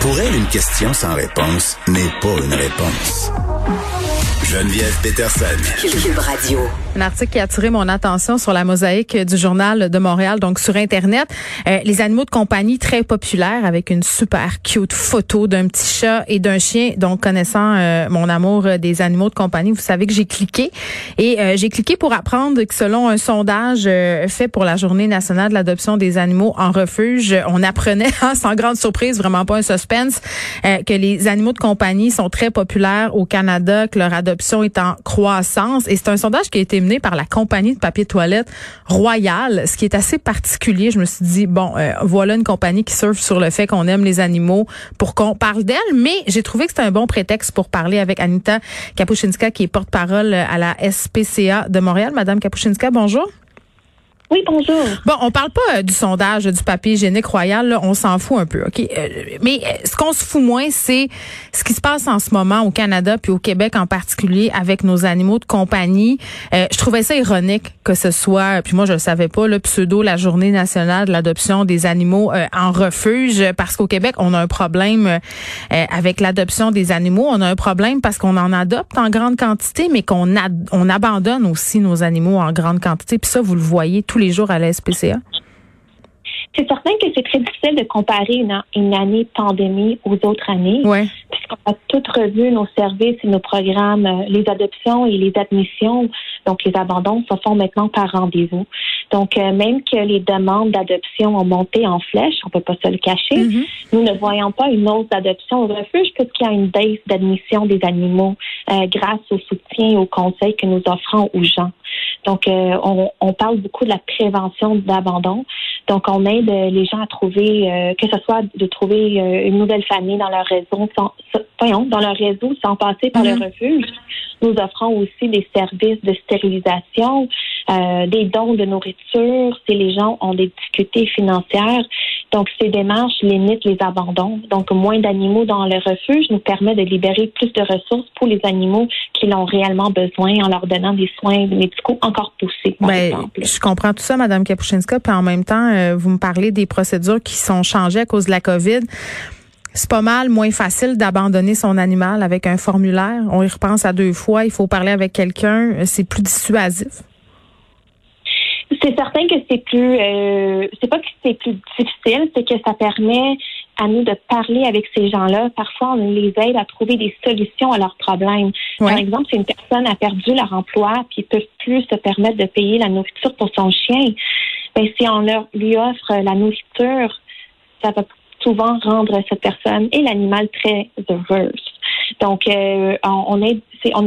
Pour elle, une question sans réponse n'est pas une réponse. Geneviève Peterson. Cube Radio. Un article qui a attiré mon attention sur la mosaïque du Journal de Montréal, donc sur Internet. Les animaux de compagnie très populaires avec une super cute photo d'un petit chat et d'un chien. Donc, connaissant mon amour des animaux de compagnie, vous savez que j'ai cliqué. Et j'ai cliqué pour apprendre que selon un sondage fait pour la Journée nationale de l'adoption des animaux en refuge, on apprenait, sans grande surprise, vraiment pas un suspense, que les animaux de compagnie sont très populaires au Canada, que leur adoption est en croissance. Et c'est un sondage qui a été mené par la compagnie de papier toilette Royal, ce qui est assez particulier. Je me suis dit, bon, voilà une compagnie qui surfe sur le fait qu'on aime les animaux pour qu'on parle d'elle, mais j'ai trouvé que c'était un bon prétexte pour parler avec Anita Kapuścińska, qui est porte-parole à la SPCA de Montréal. Madame Kapuścińska, bonjour. Oui, bonjour. Bon, on parle pas du sondage du papier hygiénique Royal, là, on s'en fout un peu, OK? Mais ce qu'on se fout moins, c'est ce qui se passe en ce moment au Canada puis au Québec en particulier avec nos animaux de compagnie. Je trouvais ça ironique que ce soit, puis moi je le savais pas, le pseudo la Journée nationale de l'adoption des animaux en refuge, parce qu'au Québec, on a un problème avec l'adoption des animaux. On a un problème parce qu'on en adopte en grande quantité, mais qu'on on abandonne aussi nos animaux en grande quantité. Puis ça, vous le voyez tous les jours à la SPCA? C'est certain que c'est très difficile de comparer une année pandémie aux autres années, ouais, puisqu'on a toutes revu nos services et nos programmes, les adoptions et les admissions, donc les abandons se font maintenant par rendez-vous. Donc, même que les demandes d'adoption ont monté en flèche, on ne peut pas se le cacher, nous ne voyons pas une hausse d'adoption au refuge puisqu'il y a une baisse d'admission des animaux grâce au soutien et au conseil que nous offrons aux gens. Donc, on parle beaucoup de la prévention d'abandon. Donc, on aide les gens à trouver, que ce soit de trouver une nouvelle famille dans leur réseau, sans passer par le refuge. Nous offrons aussi des services de stérilisation, des dons de nourriture si les gens ont des difficultés financières. Donc, ces démarches limitent les abandons. Donc, moins d'animaux dans le refuge nous permet de libérer plus de ressources pour les animaux qui l'ont réellement besoin en leur donnant des soins médicaux encore poussés, par exemple. Je comprends tout ça, Mme Kapuścińska. Puis en même temps, vous me parlez des procédures qui sont changées à cause de la COVID. C'est pas mal moins facile d'abandonner son animal avec un formulaire. On y repense à 2 fois. Il faut parler avec quelqu'un. C'est plus dissuasif. C'est certain que c'est plus... c'est pas que c'est plus difficile, c'est que ça permet à nous de parler avec ces gens-là. Parfois, on les aide à trouver des solutions à leurs problèmes. Ouais. Par exemple, si une personne a perdu leur emploi puis ne peut plus se permettre de payer la nourriture pour son chien, bien, si on lui offre la nourriture, ça va souvent rendre cette personne et l'animal très heureuse. Donc, on n'est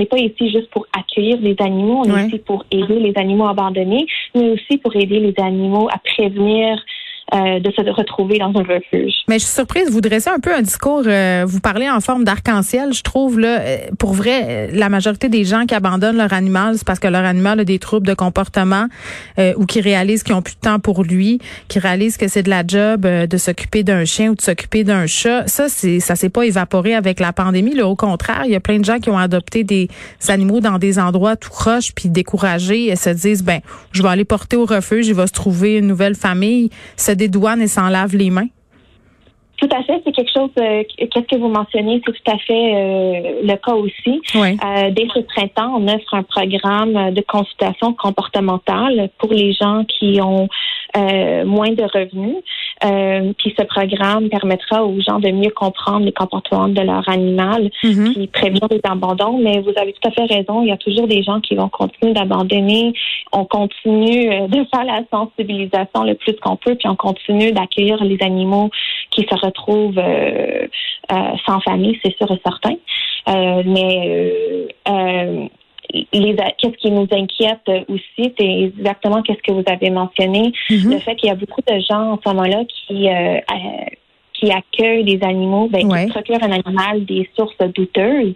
pas ici juste pour accueillir les animaux, on est ici pour aider les animaux abandonnés, mais aussi pour aider les animaux à prévenir de se retrouver dans un refuge. Mais je suis surprise, vous dressez un peu un discours, vous parlez en forme d'arc-en-ciel, je trouve, là, pour vrai, la majorité des gens qui abandonnent leur animal, c'est parce que leur animal a des troubles de comportement ou qui réalisent qu'ils n'ont plus de temps pour lui, qui réalisent que c'est de la job de s'occuper d'un chien ou de s'occuper d'un chat. Ça s'est pas évaporé avec la pandémie, là, au contraire, il y a plein de gens qui ont adopté des animaux dans des endroits tout croche puis découragés et se disent, ben, je vais aller porter au refuge, il va se trouver une nouvelle famille. Cette des douanes et s'en lavent les mains? Tout à fait, c'est quelque chose, qu'est-ce que vous mentionnez, c'est tout à fait le cas aussi. Oui. Dès ce printemps, on offre un programme de consultation comportementale pour les gens qui ont moins de revenus. Puis ce programme permettra aux gens de mieux comprendre les comportements de leur animal, qui prévient les abandons. Mais vous avez tout à fait raison, il y a toujours des gens qui vont continuer d'abandonner. On continue de faire la sensibilisation le plus qu'on peut, puis on continue d'accueillir les animaux qui se retrouvent sans famille, c'est sûr et certain. Qu'est-ce qui nous inquiète aussi, c'est exactement qu'est-ce que vous avez mentionné, le fait qu'il y a beaucoup de gens en ce moment-là qui qui accueillent des animaux, ben, qui procurent un animal des sources douteuses.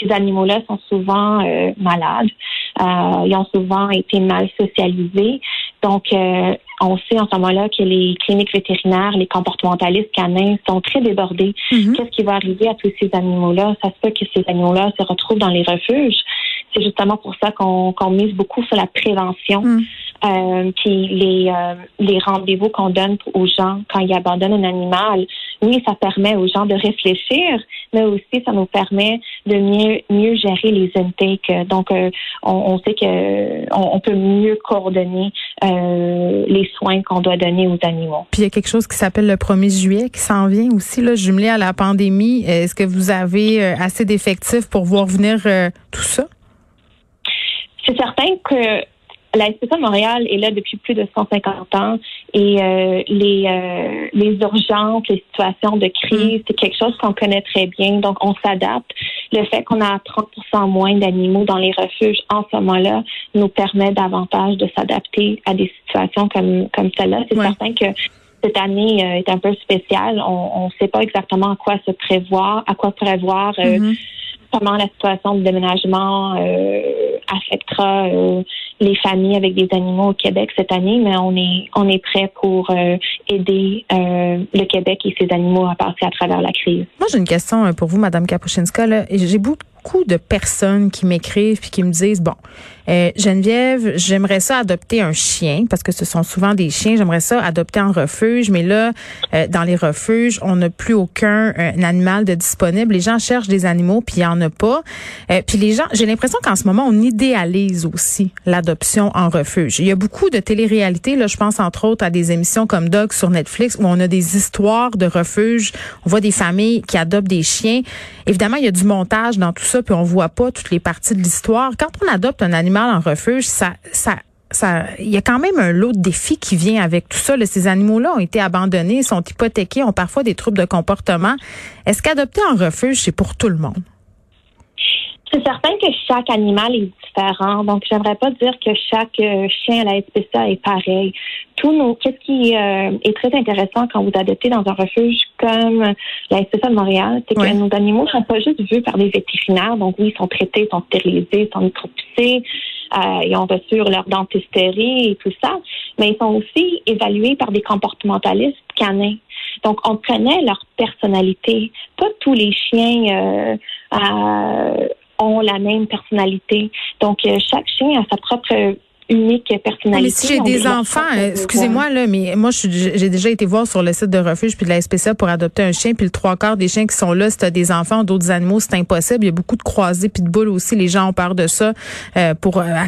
Ces animaux-là sont souvent malades. Ils ont souvent été mal socialisés. Donc, on sait en ce moment-là que les cliniques vétérinaires, les comportementalistes canins sont très débordés. Mm-hmm. Qu'est-ce qui va arriver à tous ces animaux-là? Ça se peut que ces animaux-là se retrouvent dans les refuges. C'est justement pour ça qu'on mise beaucoup sur la prévention. Mm. Puis les rendez-vous qu'on donne aux gens quand ils abandonnent un animal, oui, ça permet aux gens de réfléchir, mais aussi ça nous permet de mieux gérer les intakes. Donc, on sait qu'on peut mieux coordonner les soins qu'on doit donner aux animaux. Puis il y a quelque chose qui s'appelle le 1er juillet qui s'en vient aussi, là, jumelé à la pandémie. Est-ce que vous avez assez d'effectifs pour voir venir tout ça? C'est certain que la SPCA de Montréal est là depuis plus de 150 ans et les urgences, les situations de crise, c'est quelque chose qu'on connaît très bien, donc on s'adapte. Le fait qu'on a 30% moins d'animaux dans les refuges en ce moment-là nous permet davantage de s'adapter à des situations comme celle-là. C'est certain que cette année est un peu spéciale. On ne sait pas exactement à quoi prévoir. Comment la situation de déménagement affectera les familles avec des animaux au Québec cette année, mais on est prêt pour aider le Québec et ses animaux à passer à travers la crise. Moi, j'ai une question pour vous, Madame Kapuścińska. Là, j'ai beaucoup de personnes qui m'écrivent puis qui me disent, Geneviève, j'aimerais ça adopter un chien parce que ce sont souvent des chiens. J'aimerais ça adopter en refuge, mais là, dans les refuges, on n'a plus aucun animal de disponible. Les gens cherchent des animaux puis il n'y en a pas. Puis les gens, j'ai l'impression qu'en ce moment, on idéalise aussi l'adoption en refuge. Il y a beaucoup de téléréalités. Là, je pense entre autres à des émissions comme Dog sur Netflix où on a des histoires de refuge. On voit des familles qui adoptent des chiens. Évidemment, il y a du montage dans tout ça, puis on voit pas toutes les parties de l'histoire. Quand on adopte un animal en refuge, ça, il y a quand même un lot de défis qui vient avec tout ça. Là, ces animaux-là ont été abandonnés, sont hypothéqués, ont parfois des troubles de comportement. Est-ce qu'adopter en refuge, c'est pour tout le monde? C'est certain que chaque animal est différent. Donc, j'aimerais pas dire que chaque chien à la SPCA est pareil. Qu'est-ce qui est très intéressant quand vous adoptez dans un refuge comme la SPCA de Montréal, c'est que nos animaux ne sont pas juste vus par des vétérinaires. Donc, oui, ils sont traités, sont stérilisés, sont micropicés, ils ont reçu leur dentisterie et tout ça. Mais ils sont aussi évalués par des comportementalistes canins. Donc, on connaît leur personnalité. Pas tous les chiens ont la même personnalité. Donc, chaque chien a sa propre unique personnalité. Mais si j'ai des enfants, excusez-moi, là, mais moi, j'ai déjà été voir sur le site de refuge puis de la SPCA pour adopter un chien, puis le 3/4 des chiens qui sont là, si t'as des enfants ou d'autres animaux, c'est impossible. Il y a beaucoup de croisés puis de boules aussi. Les gens ont peur de ça à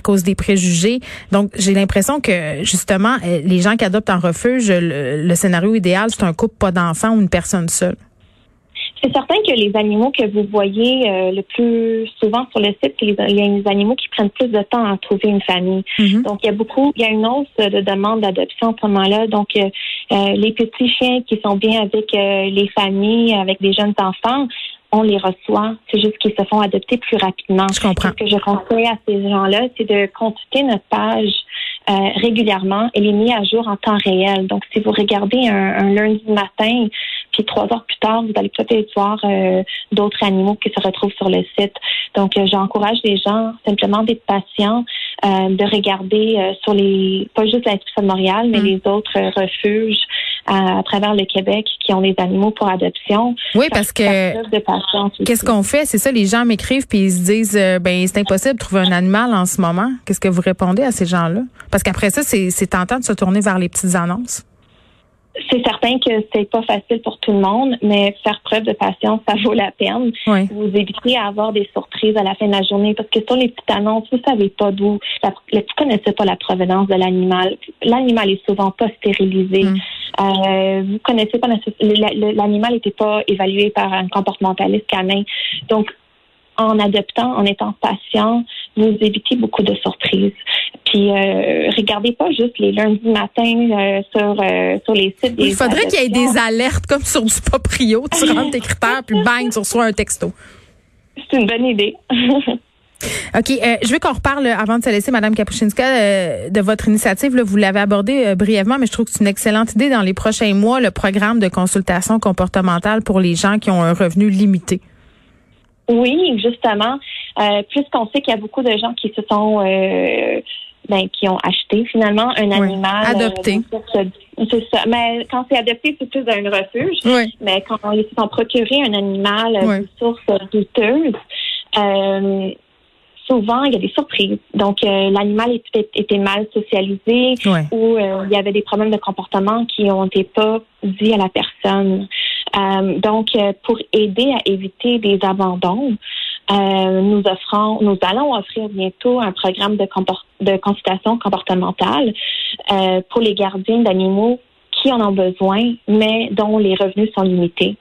cause des préjugés. Donc, j'ai l'impression que, justement, les gens qui adoptent en refuge, le scénario idéal, c'est un couple pas d'enfants ou une personne seule. C'est certain que les animaux que vous voyez le plus souvent sur le site, c'est les animaux qui prennent plus de temps à trouver une famille. Mm-hmm. Donc, il y a une hausse de demandes d'adoption à ce moment-là. Donc, les petits chiens qui sont bien avec les familles, avec des jeunes enfants, on les reçoit. C'est juste qu'ils se font adopter plus rapidement. Je comprends. Ce que je conseille à ces gens-là, c'est de consulter notre page régulièrement et les mis à jour en temps réel. Donc, si vous regardez un lundi matin, puis 3 heures plus tard, vous allez peut-être voir d'autres animaux qui se retrouvent sur le site. Donc, j'encourage les gens simplement d'être patients, de regarder sur pas juste la SPCA de Montréal, mais les autres refuges à travers le Québec qui ont les animaux pour adoption. Oui, parce que qu'est-ce qu'on fait? C'est ça, les gens m'écrivent puis ils se disent, c'est impossible de trouver un animal en ce moment. Qu'est-ce que vous répondez à ces gens-là? Parce qu'après ça, c'est tentant de se tourner vers les petites annonces. C'est certain que c'est pas facile pour tout le monde, mais faire preuve de patience, ça vaut la peine. Oui. Vous évitez à avoir des surprises à la fin de la journée, parce que sur les petites annonces, vous savez pas d'où, vous connaissez pas la provenance de l'animal. L'animal est souvent pas stérilisé. Vous connaissez pas l'animal n'était pas évalué par un comportementaliste canin. Donc, en adoptant, en étant patient, vous évitez beaucoup de surprises. Puis, regardez pas juste les lundis matins sur les sites. Il faudrait qu'il y ait des alertes comme sur du Paprio. Tu rentres tes critères, puis bang, tu reçois un texto. C'est une bonne idée. OK. Je veux qu'on reparle, avant de se laisser, Mme Kapuścińska, de votre initiative. Là, vous l'avez abordée brièvement, mais je trouve que c'est une excellente idée. Dans les prochains mois, le programme de consultation comportementale pour les gens qui ont un revenu limité. Oui, justement. Puisqu'on sait qu'il y a beaucoup de gens qui se sont... qui ont acheté finalement un animal. Adopté. C'est ça. Mais quand c'est adopté, c'est plus un refuge. Oui. Mais quand ils se sont procurés un animal de source douteuse, souvent, il y a des surprises. Donc, l'animal était mal socialisé ou il y avait des problèmes de comportement qui n'ont été pas dits à la personne. Donc, pour aider à éviter des abandons, nous allons offrir bientôt un programme de consultation comportementale pour les gardiens d'animaux qui en ont besoin, mais dont les revenus sont limités.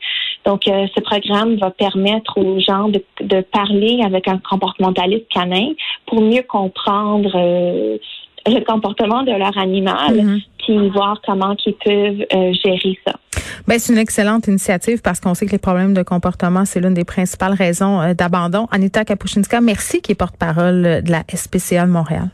Donc, ce programme va permettre aux gens de parler avec un comportementaliste canin pour mieux comprendre le comportement de leur animal, puis voir comment ils peuvent gérer ça. Ben, c'est une excellente initiative parce qu'on sait que les problèmes de comportement, c'est l'une des principales raisons d'abandon. Anita Kapuścińska, merci, qui est porte-parole de la SPCA de Montréal.